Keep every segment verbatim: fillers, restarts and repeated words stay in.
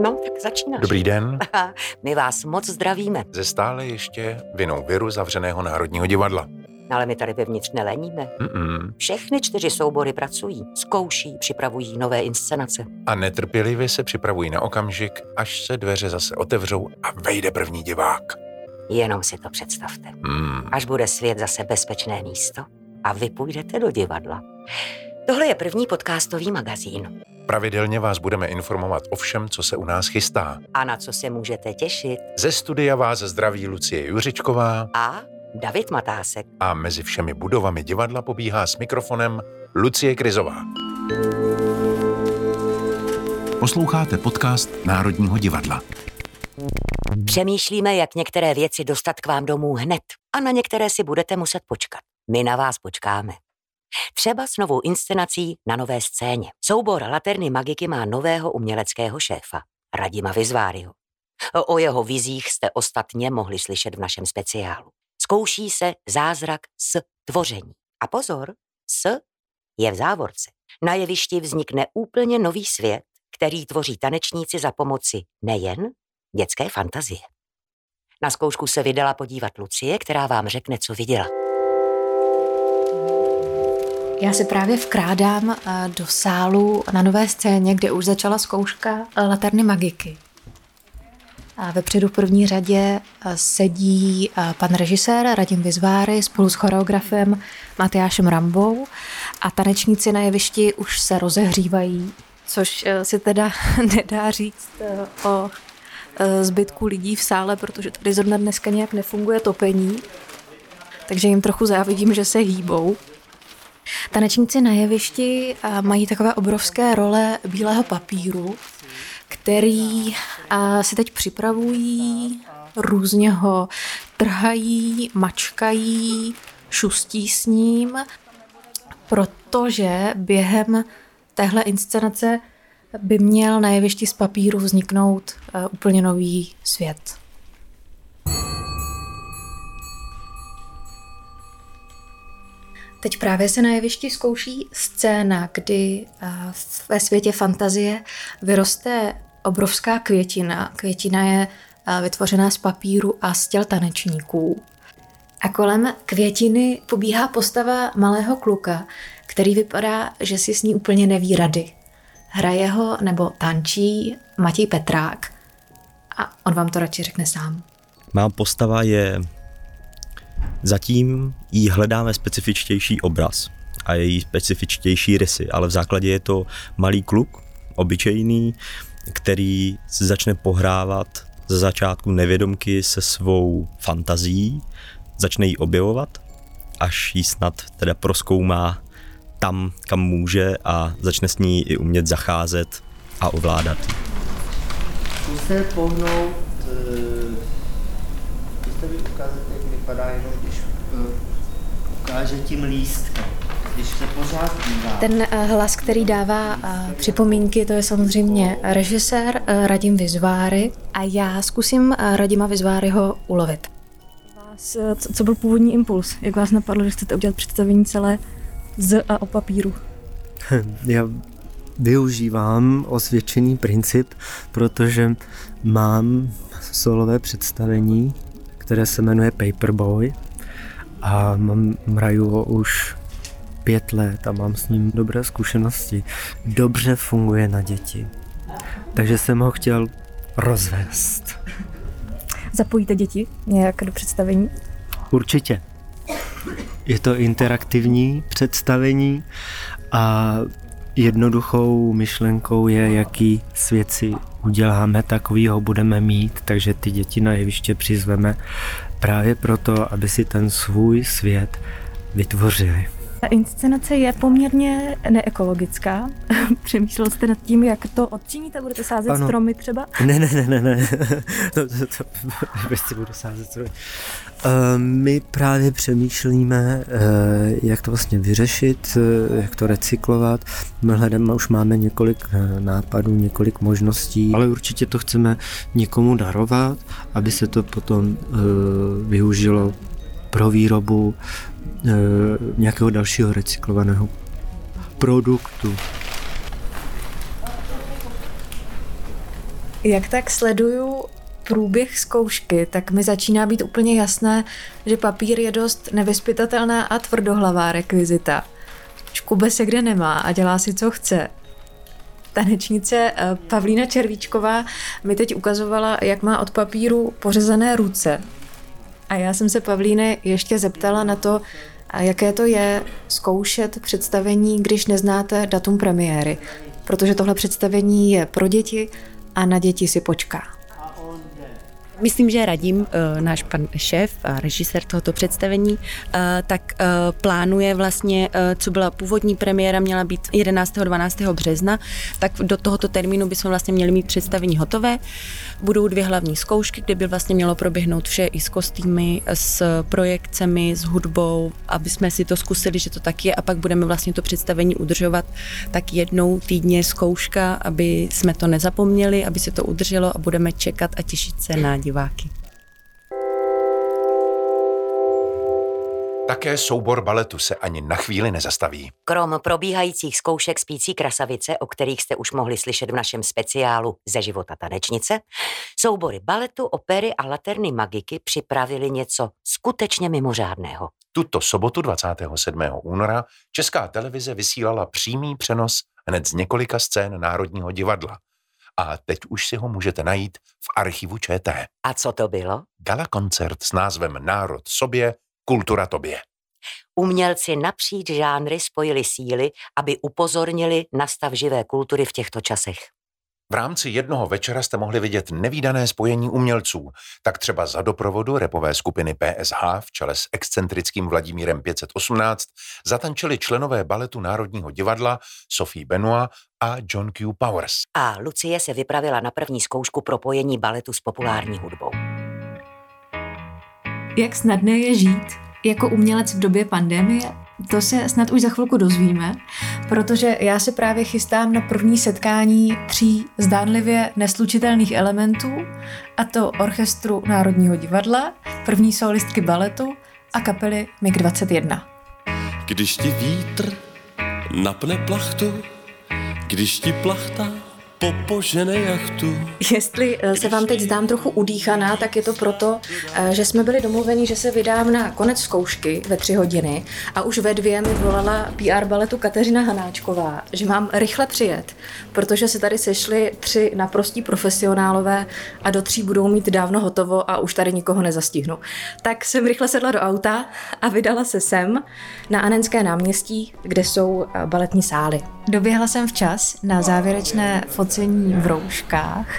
No, tak začínáš. Dobrý den. My vás moc zdravíme. Ze stále ještě vinou viru zavřeného Národního divadla. Ale my tady vevnitř neleníme. Mm-mm. Všechny čtyři soubory pracují, zkouší, připravují nové inscenace. A netrpělivě se připravují na okamžik, až se dveře zase otevřou a vejde první divák. Jenom si to představte. Mm. Až bude svět zase bezpečné místo a vy půjdete do divadla. Tohle je první podcastový magazín. Pravidelně vás budeme informovat o všem, co se u nás chystá. A na co se můžete těšit. Ze studia vás zdraví Lucie Juřičková a David Matásek. A mezi všemi budovami divadla pobíhá s mikrofonem Lucie Kryzová. Posloucháte podcast Národního divadla. Přemýšlíme, jak některé věci dostat k vám domů hned a na některé si budete muset počkat. My na vás počkáme. Třeba s novou inscenací na nové scéně. Soubor Laterny Magiky má nového uměleckého šéfa, Radima Vizváryho. O jeho vizích jste ostatně mohli slyšet v našem speciálu. Zkouší se zázrak s tvoření. A pozor, s je v závorce. Na jevišti vznikne úplně nový svět, který tvoří tanečníci za pomoci nejen dětské fantazie. Na zkoušku se vydala podívat Lucie, která vám řekne, co viděla. Já se právě vkrádám do sálu na nové scéně, kde už začala zkouška Laterny Magiky. A vepředu v první řadě sedí pan režisér Radim Vizváry spolu s choreografem Matyášem Rambou a tanečníci na jevišti už se rozehřívají, což se teda nedá říct o zbytku lidí v sále, protože tady zrovna dneska nějak nefunguje topení, takže jim trochu závidím, že se hýbou. Tanečníci na jevišti mají takové obrovské role bílého papíru, který si teď připravují, různě ho trhají, mačkají, šustí s ním, protože během téhle inscenace by měl na jevišti z papíru vzniknout úplně nový svět. Teď právě se na jevišti zkouší scéna, kdy ve světě fantazie vyroste obrovská květina. Květina je vytvořená z papíru a z těl tanečníků. A kolem květiny pobíhá postava malého kluka, který vypadá, že si s ní úplně neví rady. Hraje ho nebo tančí Matěj Petrák. A on vám to radši řekne sám. Má postava je... Zatím jí hledáme specifičtější obraz a její specifičtější rysy, ale v základě je to malý kluk, obyčejný, který se začne pohrávat ze začátku nevědomky se svou fantazií, začne ji objevovat, až ji snad teda prozkoumá tam, kam může a začne s ní i umět zacházet a ovládat. Musíte pohnout, musíte mi ukázat, jak vypadá jenom ukáže tím lístkem, když se pořád dívá. Ten hlas, který dává připomínky, to je samozřejmě režisér Radim Vizváry a já zkusím Radima Vizváryho ulovit. Vás, co byl původní impuls? Jak vás napadlo, že chcete udělat představení celé z a o papíru? Já využívám osvědčený princip, protože mám solové představení, které se jmenuje Paperboy. A mám, hraju ho už pět let a mám s ním dobré zkušenosti. Dobře funguje na děti. Takže jsem ho chtěl rozvést. Zapojíte děti nějak do představení? Určitě. Je to interaktivní představení a jednoduchou myšlenkou je, jaký svět si uděláme, takový ho budeme mít, takže ty děti na jeviště přizveme právě proto, aby si ten svůj svět vytvořili. Ta inscenace je poměrně neekologická. Přemýšlel jste nad tím, jak to odčiníte? Budete sázet ano. Stromy třeba? Ne, ne, ne, ne, ne. to, to, to, to, budu sázet stromy. Uh, my právě přemýšlíme, uh, jak to vlastně vyřešit, uh, jak to recyklovat. My hledáme, už máme několik uh, nápadů, několik možností, ale určitě to chceme někomu darovat, aby se to potom uh, využilo pro výrobu e, nějakého dalšího recyklovaného produktu. Jak tak sleduju průběh zkoušky, tak mi začíná být úplně jasné, že papír je dost nevyzpytatelná a tvrdohlavá rekvizita. Škube se kde nemá a dělá si, co chce. Tanečnice Pavlína Červíčková mi teď ukazovala, jak má od papíru pořezané ruce. A já jsem se Pavlíny ještě zeptala na to, jaké to je zkoušet představení, když neznáte datum premiéry. Protože tohle představení je pro děti a na děti si počká. Myslím, že Radim, náš pan šéf a režisér tohoto představení, tak plánuje vlastně, co byla původní premiéra, měla být jedenáctého dvanáctého března, tak do tohoto termínu bychom vlastně měli mít představení hotové. Budou dvě hlavní zkoušky, kde by vlastně mělo proběhnout vše i s kostýmy, s projekcemi, s hudbou, aby jsme si to zkusili, že to tak je, a pak budeme vlastně to představení udržovat tak jednou týdně zkouška, aby jsme to nezapomněli, aby se to udrželo, a budeme čekat a těšit se na diváky. Také soubor baletu se ani na chvíli nezastaví. Krom probíhajících zkoušek Spící krasavice, o kterých jste už mohli slyšet v našem speciálu Ze života tanečnice, soubory baletu, opery a Laterny Magiky připravili něco skutečně mimořádného. Tuto sobotu dvacátého sedmého února Česká televize vysílala přímý přenos hned z několika scén Národního divadla. A teď už si ho můžete najít v archivu ČT. A co to bylo? Gala koncert s názvem Národ sobě, kultura tobě. Umělci napříč žánry spojili síly, aby upozornili na stav živé kultury v těchto časech. V rámci jednoho večera jste mohli vidět nevídané spojení umělců, tak třeba za doprovodu rapové skupiny P S H v čele s excentrickým Vladimírem pět set osmnáct zatančili členové baletu Národního divadla Sofie Benoit a John Q. Powers. A Lucie se vypravila na první zkoušku propojení baletu s populární hudbou. Jak snadné je žít jako umělec v době pandemie? To se snad už za chvilku dozvíme, protože já se právě chystám na první setkání tří zdánlivě neslučitelných elementů, a to orchestru Národního divadla, první solistky baletu a kapely MIG dvacet jedna. Když ti vítr napne plachtu, když ti plachta popožene jachtu. Jestli se vám teď zdám trochu udýchaná, tak je to proto, že jsme byli domluveni, že se vydám na konec zkoušky ve tři hodiny a už ve dvě mi volala P R baletu Kateřina Hanáčková, že mám rychle přijet, protože se tady sešli tři naprostí profesionálové a do tří budou mít dávno hotovo a už tady nikoho nezastihnu. Tak jsem rychle sedla do auta a vydala se sem na Anenské náměstí, kde jsou baletní sály. Doběhla jsem včas na závěrečné focení v rouškách,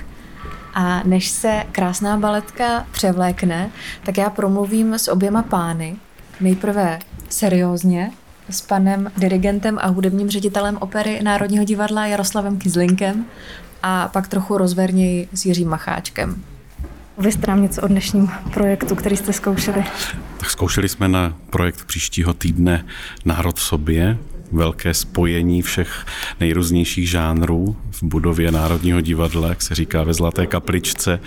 a než se krásná baletka převlékne, tak já promluvím s oběma pány. Nejprve seriózně s panem dirigentem a hudebním ředitelem opery Národního divadla Jaroslavem Kyzlinkem a pak trochu rozverněji s Jiřím Macháčkem. Vy jste nám něco o dnešním projektu, který jste zkoušeli? Tak zkoušeli jsme na projekt příštího týdne Národ sobě, velké spojení všech nejrůznějších žánrů v budově Národního divadla, jak se říká ve Zlaté kapličce,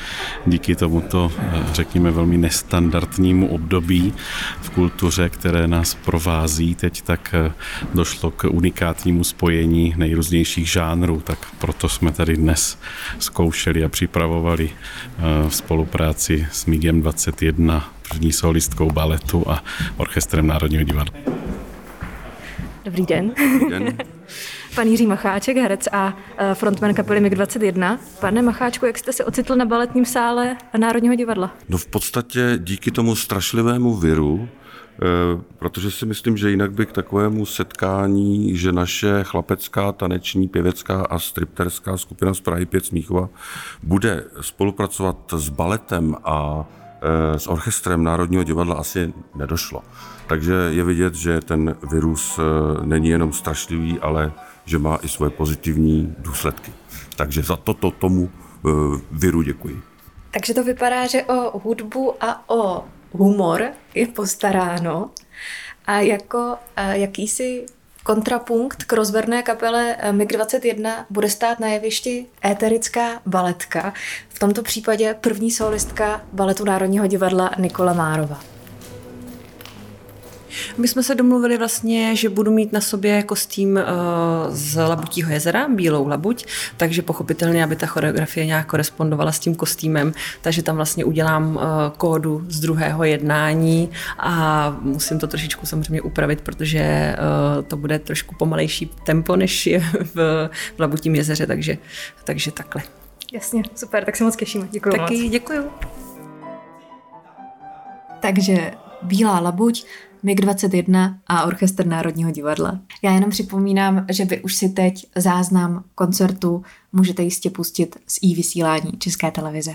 díky tomuto, řekněme, velmi nestandardnímu období v kultuře, které nás provází teď, tak došlo k unikátnímu spojení nejrůznějších žánrů, tak proto jsme tady dnes zkoušeli a připravovali v spolupráci s MIGem dvacet jedna, první solistkou baletu a orchestrem Národního divadla. Dobrý den. Dobrý den. Pan Jiří Macháček, herec a frontman kapely MIG dvacet jedna. Pane Macháčku, jak jste se ocitl na baletním sále Národního divadla? No v podstatě díky tomu strašlivému viru, protože si myslím, že jinak by k takovému setkání, že naše chlapecká, taneční, pěvecká a stripterská skupina z Prahy pět Smíchova bude spolupracovat s baletem a s orchestrem Národního divadla, asi nedošlo. Takže je vidět, že ten virus není jenom strašlivý, ale že má i svoje pozitivní důsledky. Takže za toto tomu viru děkuji. Takže to vypadá, že o hudbu a o humor je postaráno. A jako jakýsi kontrapunkt k rozverné kapele MIG dvacet jedna bude stát na jevišti éterická baletka, v tomto případě první solistka baletu Národního divadla Nikola Márová. My jsme se domluvili vlastně, že budu mít na sobě kostým z Labutího jezera, bílou labuť, takže pochopitelně, aby ta choreografie nějak korespondovala s tím kostýmem, takže tam vlastně udělám kódu z druhého jednání a musím to trošičku samozřejmě upravit, protože to bude trošku pomalejší tempo, než je v Labutím jezeře, takže, takže takhle. Jasně, super, tak se moc těšíme. Děkuju moc. Taky děkuju. Takže Bílá labuť, mig dvacet jedna a orchestr Národního divadla. Já jenom připomínám, že vy už si teď záznam koncertu můžete jistě pustit z i-vysílání České televize.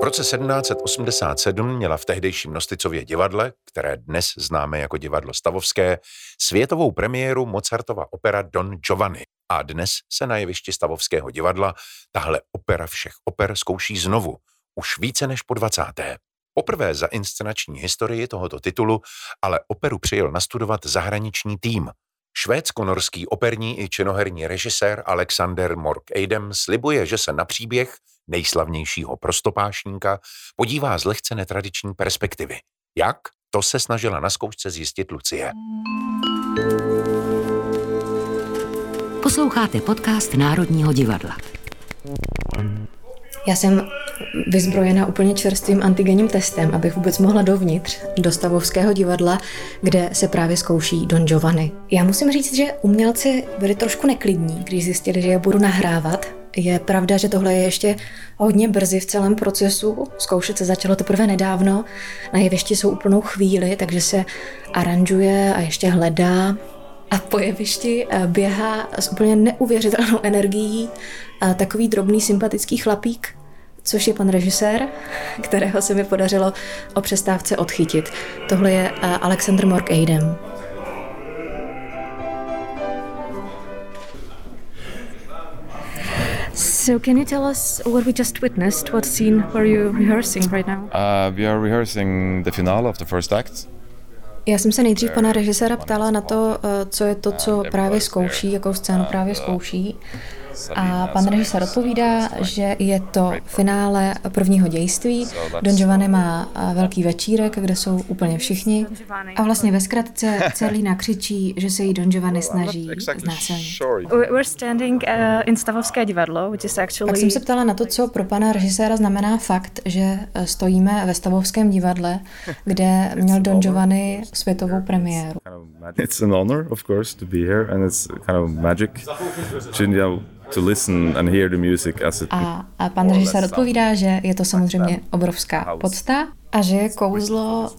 V roce sedmnáct set osmdesát sedm měla v tehdejším Nosticově divadle, které dnes známe jako divadlo Stavovské, světovou premiéru Mozartova opera Don Giovanni. A dnes se na jevišti Stavovského divadla tahle opera všech oper zkouší znovu, už více než po dvacáté. Poprvé za inscenační historii tohoto titulu, ale operu přijel nastudovat zahraniční tým. Švédsko-norský operní i činoherní režisér Alexander Mørk-Eidem slibuje, že se na příběh nejslavnějšího prostopášníka podívá z lehce netradiční perspektivy. Jak? To se snažila na zkoušce zjistit Lucie. Posloucháte podcast Národního divadla. Já jsem vyzbrojena úplně čerstvým antigenním testem, abych vůbec mohla dovnitř do Stavovského divadla, kde se právě zkouší Don Giovanni. Já musím říct, že umělci byli trošku neklidní, když zjistili, že je budu nahrávat. Je pravda, že tohle je ještě hodně brzy v celém procesu. Zkoušet se začalo teprve nedávno. Na jevišti jsou úplnou chvíli, takže se aranžuje a ještě hledá. A po jevišti běhá s úplně neuvěřitelnou energií takový drobný sympatický chlapík, což je pan režisér, kterého se mi podařilo o přestávce odchytit. Tohle je Alexander Mørk-Eidem. So can you tell us what we just witnessed? What scene were you rehearsing right now? Uh, we are rehearsing the finale of the first act. Já jsem se nejdřív pana režiséra ptala na to, co je to, co právě zkouší, jakou scénu právě zkouší. A pan režisér odpovídá, že je to finále prvního dějství. Don Giovanni má velký večírek, kde jsou úplně všichni. A vlastně ve zkratce Celina křičí, že se jí Don Giovanni snaží znásilnit. We're standing in Stavovské divadlo, which is actually... Tak jsem se ptala na to, co pro pana režiséra znamená fakt, že stojíme ve Stavovském divadle, kde měl Don Giovanni světovou premiéru. It's an honor, of course, to be here, and it's kind of magic. To listen and hear the music as it... A, a pan režisér odpovídá, že je to samozřejmě obrovská podsta a že je kouzlo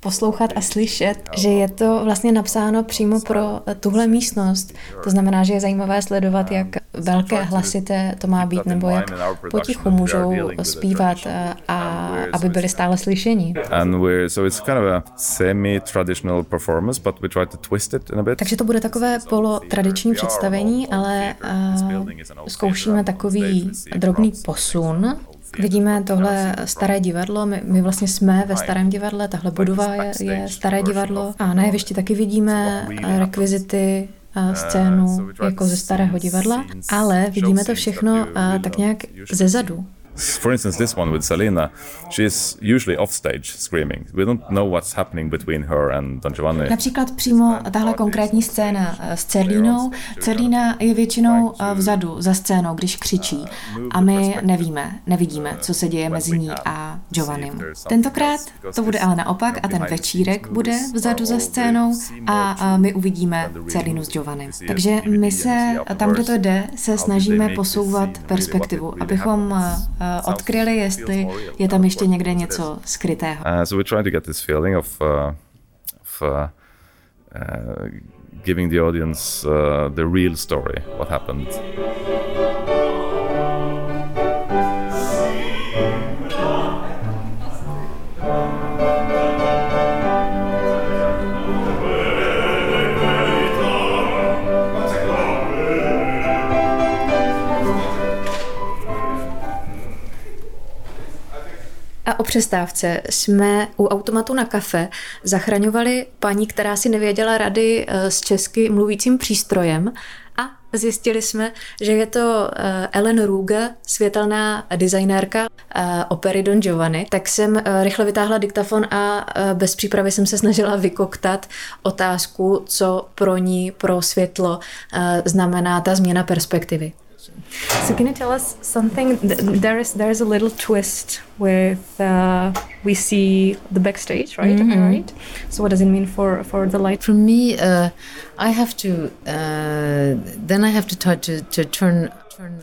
poslouchat a slyšet, že je to vlastně napsáno přímo pro tuhle místnost. To znamená, že je zajímavé sledovat, jak velké hlasité to má být, nebo jak potichu můžou zpívat, a aby byli stále slyšeni. Takže to bude takové polotradiční představení, ale uh, zkoušíme takový drobný posun. Vidíme tohle staré divadlo, my, my vlastně jsme ve starém divadle, tahle budova je, je staré divadlo a na jevišti taky vidíme rekvizity, scénu jako ze starého divadla, ale vidíme to všechno tak nějak ze zadu. For instance, this one with Selena, she's usually off stage screaming. We don't know what's happening between her and Don Giovanni. Například přímo tahle konkrétní scéna s Celínou. Celína je většinou vzadu za scénou, když křičí. A my nevíme, nevidíme, co se děje mezi ní a Giovannim. Tentokrát to bude ale naopak a ten večírek bude vzadu za scénou a my uvidíme Celínu s Giovannim. Takže my se tam, kde to jde, se snažíme posouvat perspektivu, abychom odkryli, jestli je tam ještě někde něco skrytého. Uh, so we try to get this feeling of, uh, of uh, uh, giving the audience uh, the real story, what happened. A o přestávce jsme u automatu na kafe zachraňovali paní, která si nevěděla rady s česky mluvícím přístrojem a zjistili jsme, že je to Ellen Ruge, světelná designérka opery Don Giovanni. Tak jsem rychle vytáhla diktafon a bez přípravy jsem se snažila vykoktat otázku, co pro ní, pro světlo znamená ta změna perspektivy. So can you tell us something? There is there is a little twist with uh, we see the backstage, right? Mm-hmm. Right. So what does it mean for, for the light? For me, uh, I have to uh, then I have to try to, to turn.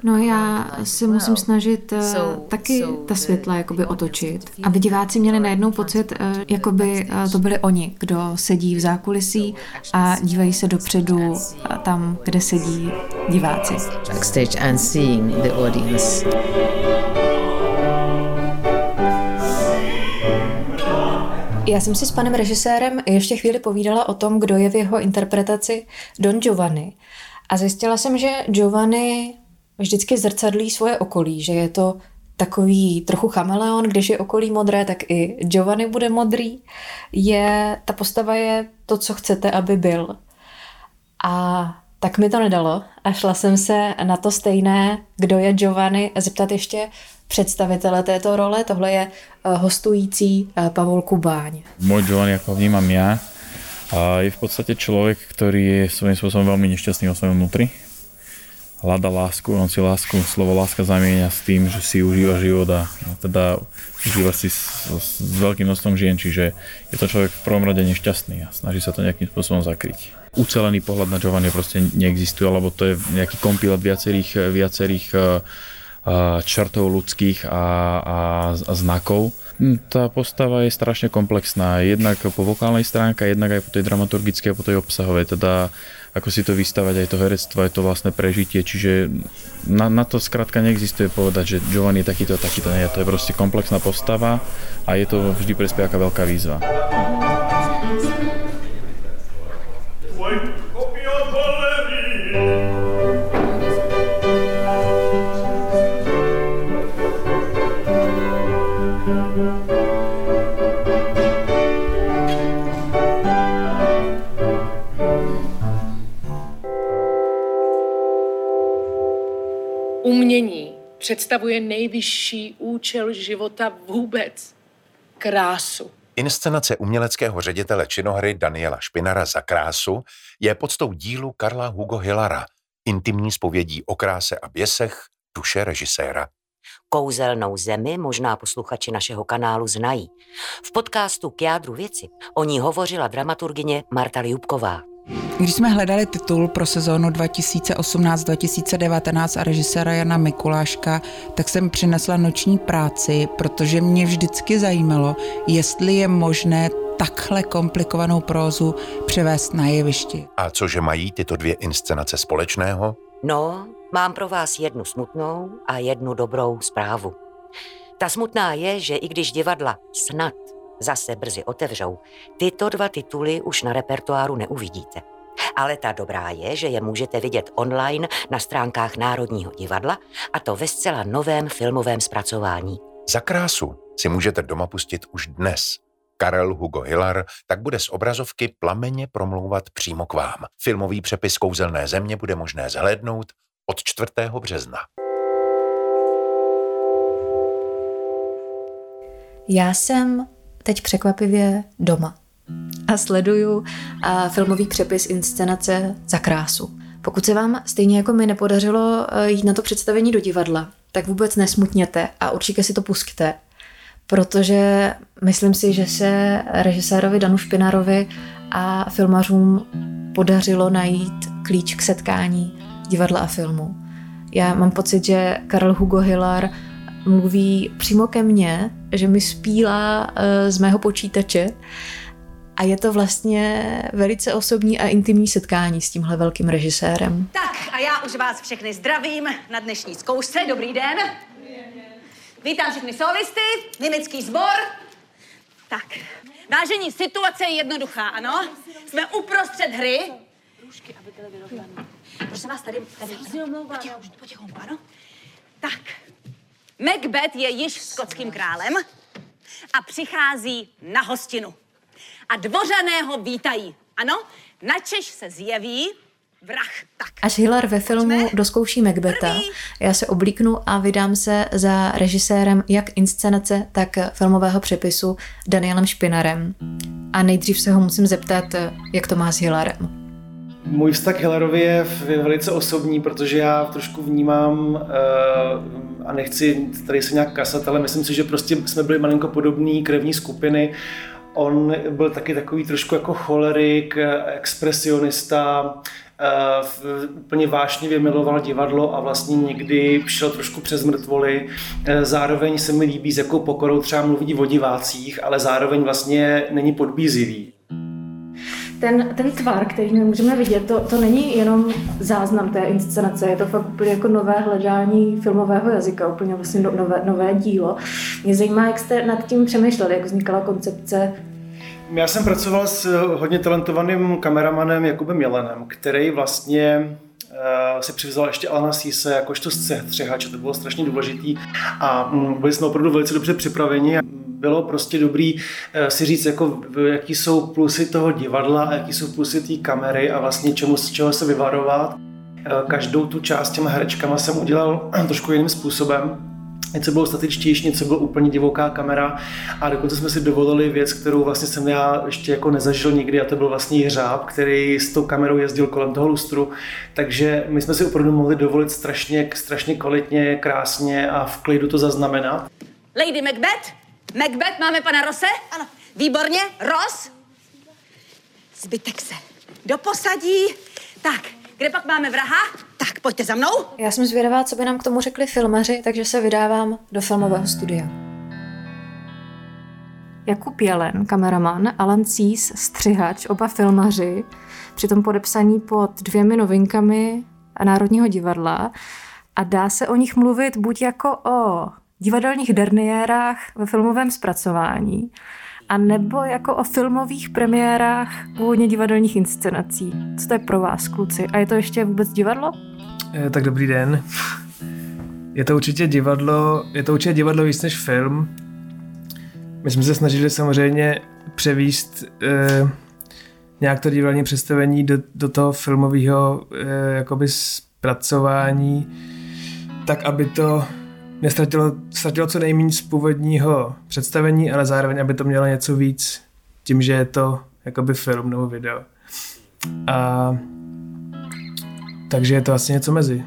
No, já se musím snažit uh, taky ta světla jakoby otočit, aby diváci měli najednou pocit, uh, jakoby uh, to byli oni, kdo sedí v zákulisí a dívají se dopředu uh, tam, kde sedí diváci. Backstage and seeing the audience. Já jsem si s panem režisérem ještě chvíli povídala o tom, kdo je v jeho interpretaci Don Giovanni. A zjistila jsem, že Giovanni vždycky zrcadlí svoje okolí, že je to takový trochu chameleon, když je okolí modré, tak i Giovanni bude modrý. Je, ta postava je to, co chcete, aby byl. A tak mi to nedalo a šla jsem se na to stejné, kdo je Giovanni, a zeptat ještě představitele této role. Tohle je hostující Pavel Kubáň. Můj Giovanni, jak ho vnímám já, je v podstatě člověk, který je svým způsobem velmi nešťastný o svém vnitři. Hľada lásku, on si lásku, slovo láska zamieňa s tým, že si užíva život a teda užíva si s, s, s veľkým množstvom žien, čiže je to človek v prvom rade nešťastný a snaží sa to nejakým spôsobom zakryť. Ucelený pohľad na Giovanni proste neexistuje, lebo to je nejaký kompilát viacerých, viacerých črtov ľudských a, a, a znakov. Tá postava je strašne komplexná, jednak po vokálnej stránke, jednak aj po tej dramaturgickej a po tej obsahovej, teda ako si to vystavať, aj to herectvo, aj to vlastné prežitie, čiže na, na to skrátka neexistuje povedať, že Giovanni je takýto a takýto, nie, to je proste komplexná postava a je to vždy pre speváka veľká výzva. Umění představuje nejvyšší účel života vůbec. Krásu. Inscenace uměleckého ředitele činohry Daniela Špinara Za krásu je poctou dílu Karla Hugo Hilara, intimní zpovědí o kráse a běsech duše režiséra. Kouzelnou zemi možná posluchači našeho kanálu znají. V podcastu K jádru věci o ní hovořila dramaturgyně Marta Liubková. Když jsme hledali titul pro sezónu dva tisíce osmnáct dva tisíce devatenáct a režiséra Jana Mikuláška, tak jsem přinesla noční práci, protože mě vždycky zajímalo, jestli je možné takhle komplikovanou prózu převést na jevišti. A cože mají tyto dvě inscenace společného? No, mám pro vás jednu smutnou a jednu dobrou zprávu. Ta smutná je, že i když divadla snad zase brzy otevřou, tyto dva tituly už na repertoáru neuvidíte. Ale ta dobrá je, že je můžete vidět online na stránkách Národního divadla, a to ve zcela novém filmovém zpracování. Za krásu si můžete doma pustit už dnes. Karel Hugo Hilar tak bude z obrazovky plameně promlouvat přímo k vám. Filmový přepis Kouzelné země bude možné zhlédnout od čtvrtého března. Já jsem teď překvapivě doma a sleduju a filmový přepis inscenace Za krásu. Pokud se vám stejně jako mi nepodařilo jít na to představení do divadla, tak vůbec nesmutněte a určitě si to pusťte, protože myslím si, že se režisérovi Danu Špinarovi a filmařům podařilo najít klíč k setkání divadla a filmu. Já mám pocit, že Karel Hugo Hilar mluví přímo ke mně, že mi spílá z mého počítače, a je to vlastně velice osobní a intimní setkání s tímhle velkým režisérem. Tak a já už vás všechny zdravím na dnešní zkoušce. Dobrý den. Vítám všechny solisty, německý sbor. Tak, vážení, situace je jednoduchá, ano? Jsme uprostřed hry. Růžky, aby byly vyrovnané. Prosím vás, tady, tady, potichu, potichu, ano? Tak, Macbeth je již skotským králem a přichází na hostinu. A dvořané ho vítají. Ano, načež se zjeví Vrach, tak. Až Hilar ve filmu doskouší Macbeta, já se oblíknu a vydám se za režisérem jak inscenace, tak filmového přepisu Danielem Špinarem. A nejdřív se ho musím zeptat, jak to má s Hilarem. Můj vztah k Hilarovi je velice osobní, protože já trošku vnímám a nechci tady se nějak kasat, ale myslím si, že prostě jsme byli malinko podobní krevní skupiny. On byl taky takový trošku jako cholerik, expresionista, úplně vášnivě miloval divadlo a vlastně někdy šel trošku přes mrtvoly. Zároveň se mi líbí, s jakou pokorou třeba mluví o divácích, ale zároveň vlastně není podbízivý. Ten, ten tvar, který my můžeme vidět, to, to není jenom záznam té inscenace, je to fakt úplně jako nové hledání filmového jazyka, úplně vlastně nové, nové dílo. Mě zajímá, jak jste nad tím přemýšleli, jak vznikala koncepce. Já jsem pracoval s hodně talentovaným kameramanem Jakubem Jelenem, který vlastně uh, si přivzal ještě Alana Císe jakožto střihače, to bylo strašně důležitý a byli jsme opravdu velice dobře připraveni. Bylo prostě dobrý si říct, jako, jaký jsou plusy toho divadla a jaký jsou plusy té kamery a vlastně čemu, z čeho se vyvarovat. Každou tu část těma herečkama jsem udělal trošku jiným způsobem. Něco bylo statičtější, něco bylo úplně divoká kamera a dokonce jsme si dovolili věc, kterou vlastně jsem já ještě jako nezažil nikdy a to byl vlastně Jiřáb, který s tou kamerou jezdil kolem toho lustru. Takže my jsme si opravdu mohli dovolit strašně, strašně kvalitně, krásně a v klidu to zaznamenat. Lady Macbeth? Macbeth, máme pana Rose? Ano. Výborně, Ros. Zbytek se doposadí. Tak, kde pak máme vraha? Tak, pojďte za mnou. Já jsem zvědavá, co by nám k tomu řekli filmaři, takže se vydávám do filmového studia. Jakub Jelen, kameraman, Alan Cís, střihač, oba filmaři, přitom podepsaní pod dvěmi novinkami Národního divadla a dá se o nich mluvit buď jako o divadelních derniérách ve filmovém zpracování a nebo jako o filmových premiérách původně divadelních inscenací. Co to je pro vás, kluci? A je to ještě vůbec divadlo? E, tak dobrý den. Je to určitě divadlo, je to určitě divadlo víc než film. My jsme se snažili samozřejmě převíst e, nějak to divadelní představení do, do toho filmového e, jakoby zpracování, tak aby to Nestratilo ztratilo co nejméně z původního představení, ale zároveň, aby to mělo něco víc tím, že je to jakoby film nebo video. A takže je to asi něco mezi.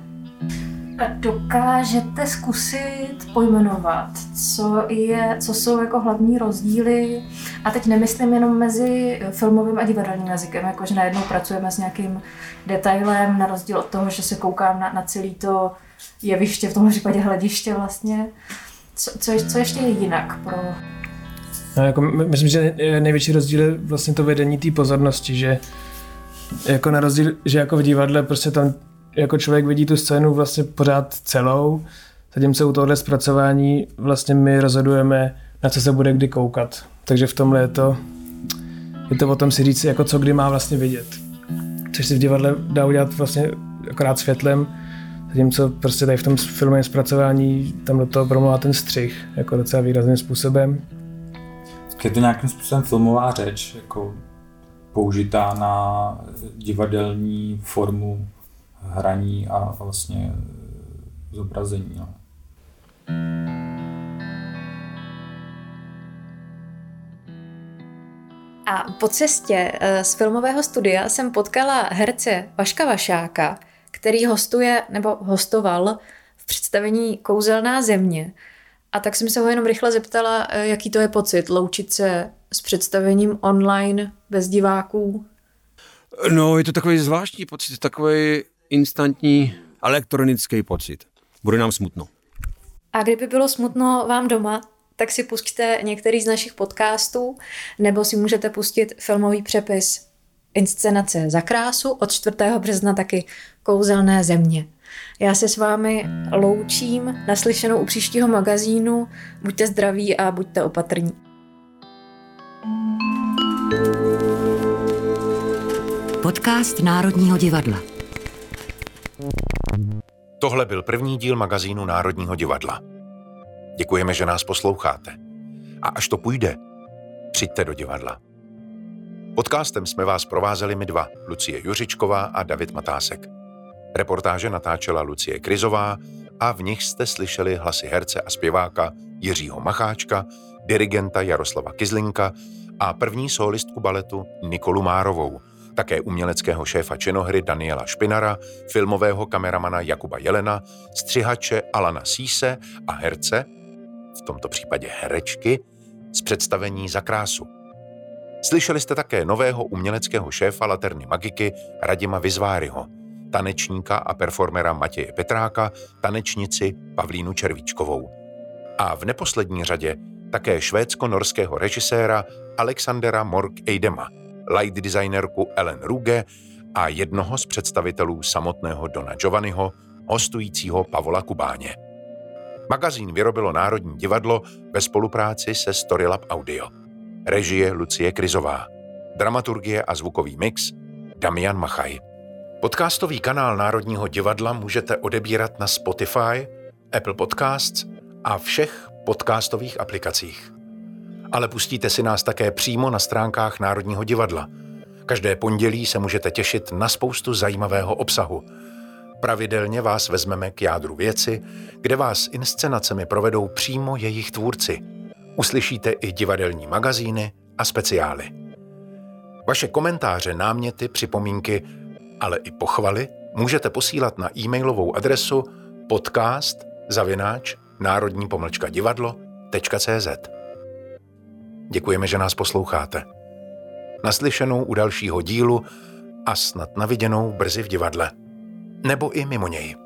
A dokážete zkusit pojmenovat, co, je, co jsou jako hlavní rozdíly, a teď nemyslím jenom mezi filmovým a divadelním jazykem, jakože najednou pracujeme s nějakým detailem, na rozdíl od toho, že se koukám na, na celý to jeviště, v tomhle případě hlediště vlastně. Co, co, je, co ještě je jinak pro... No, jako my, myslím, že největší rozdíl je vlastně to vedení té pozornosti, že jako na rozdíl, že jako v divadle prostě tam jako člověk vidí tu scénu vlastně pořád celou, zatímco u tohohle zpracování vlastně my rozhodujeme, na co se bude kdy koukat. Takže v tomhle je to, je to o tom si říct, jako co kdy má vlastně vidět. Což si v divadle dá udělat vlastně akorát světlem, zatímco prostě tady v tom filmovém zpracování tam do toho promluvá ten střih jako docela výrazným způsobem. Je to nějakým způsobem filmová řeč, jako použitá na divadelní formu hraní a vlastně zobrazení. No. A po cestě z filmového studia jsem potkala herce Vaška Vašáka, který hostuje nebo hostoval v představení Kouzelná země. A tak jsem se ho jenom rychle zeptala, jaký to je pocit loučit se s představením online bez diváků. No, je to takový zvláštní pocit, takový instantní elektronický pocit. Bude nám smutno. A kdyby bylo smutno vám doma, tak si pustíte některý z našich podcastů, nebo si můžete pustit filmový přepis inscenace Za krásu od čtvrtého března taky Kouzelné země. Já se s vámi loučím, naslyšenou u příštího magazínu. Buďte zdraví a buďte opatrní. Podcast Národního divadla. Tohle byl první díl magazínu Národního divadla. Děkujeme, že nás posloucháte. A až to půjde, přijďte do divadla. Podcastem jsme vás provázeli my dva, Lucie Juřičková a David Matásek. Reportáže natáčela Lucie Kryzová a v nich jste slyšeli hlasy herce a zpěváka Jiřího Macháčka, dirigenta Jaroslava Kyzlinka a první solistku baletu Nikolu Márovou, také uměleckého šéfa činohry Daniela Špinara, filmového kameramana Jakuba Jelena, střihače Alana Císe a herce, v tomto případě herečky, z představení Za krásu. Slyšeli jste také nového uměleckého šéfa Laterny Magiky Radima Vizváryho, tanečníka a performera Matěje Petráka, tanečnici Pavlínu Červíčkovou. A v neposlední řadě také švédsko-norského režiséra Alexandera Mørk-Eidema, light designerku Ellen Ruge a jednoho z představitelů samotného Dona Giovanniho, hostujícího Pavla Kubáně. Magazín vyrobilo Národní divadlo ve spolupráci se StoryLab Audio. Režie Lucie Kryzová. Dramaturgie a zvukový mix Damian Machaj. Podcastový kanál Národního divadla můžete odebírat na Spotify, Apple Podcasts a všech podcastových aplikacích. Ale pustíte si nás také přímo na stránkách Národního divadla. Každé pondělí se můžete těšit na spoustu zajímavého obsahu. Pravidelně vás vezmeme k jádru věci, kde vás inscenacemi provedou přímo jejich tvůrci. Uslyšíte i divadelní magazíny a speciály. Vaše komentáře, náměty, připomínky, ale i pochvaly můžete posílat na e-mailovou adresu podcast zavináč národní pomlčka divadlo tečka cz. Děkujeme, že nás posloucháte. Naslyšenou u dalšího dílu a snad naviděnou brzy v divadle. Nebo i mimo něj.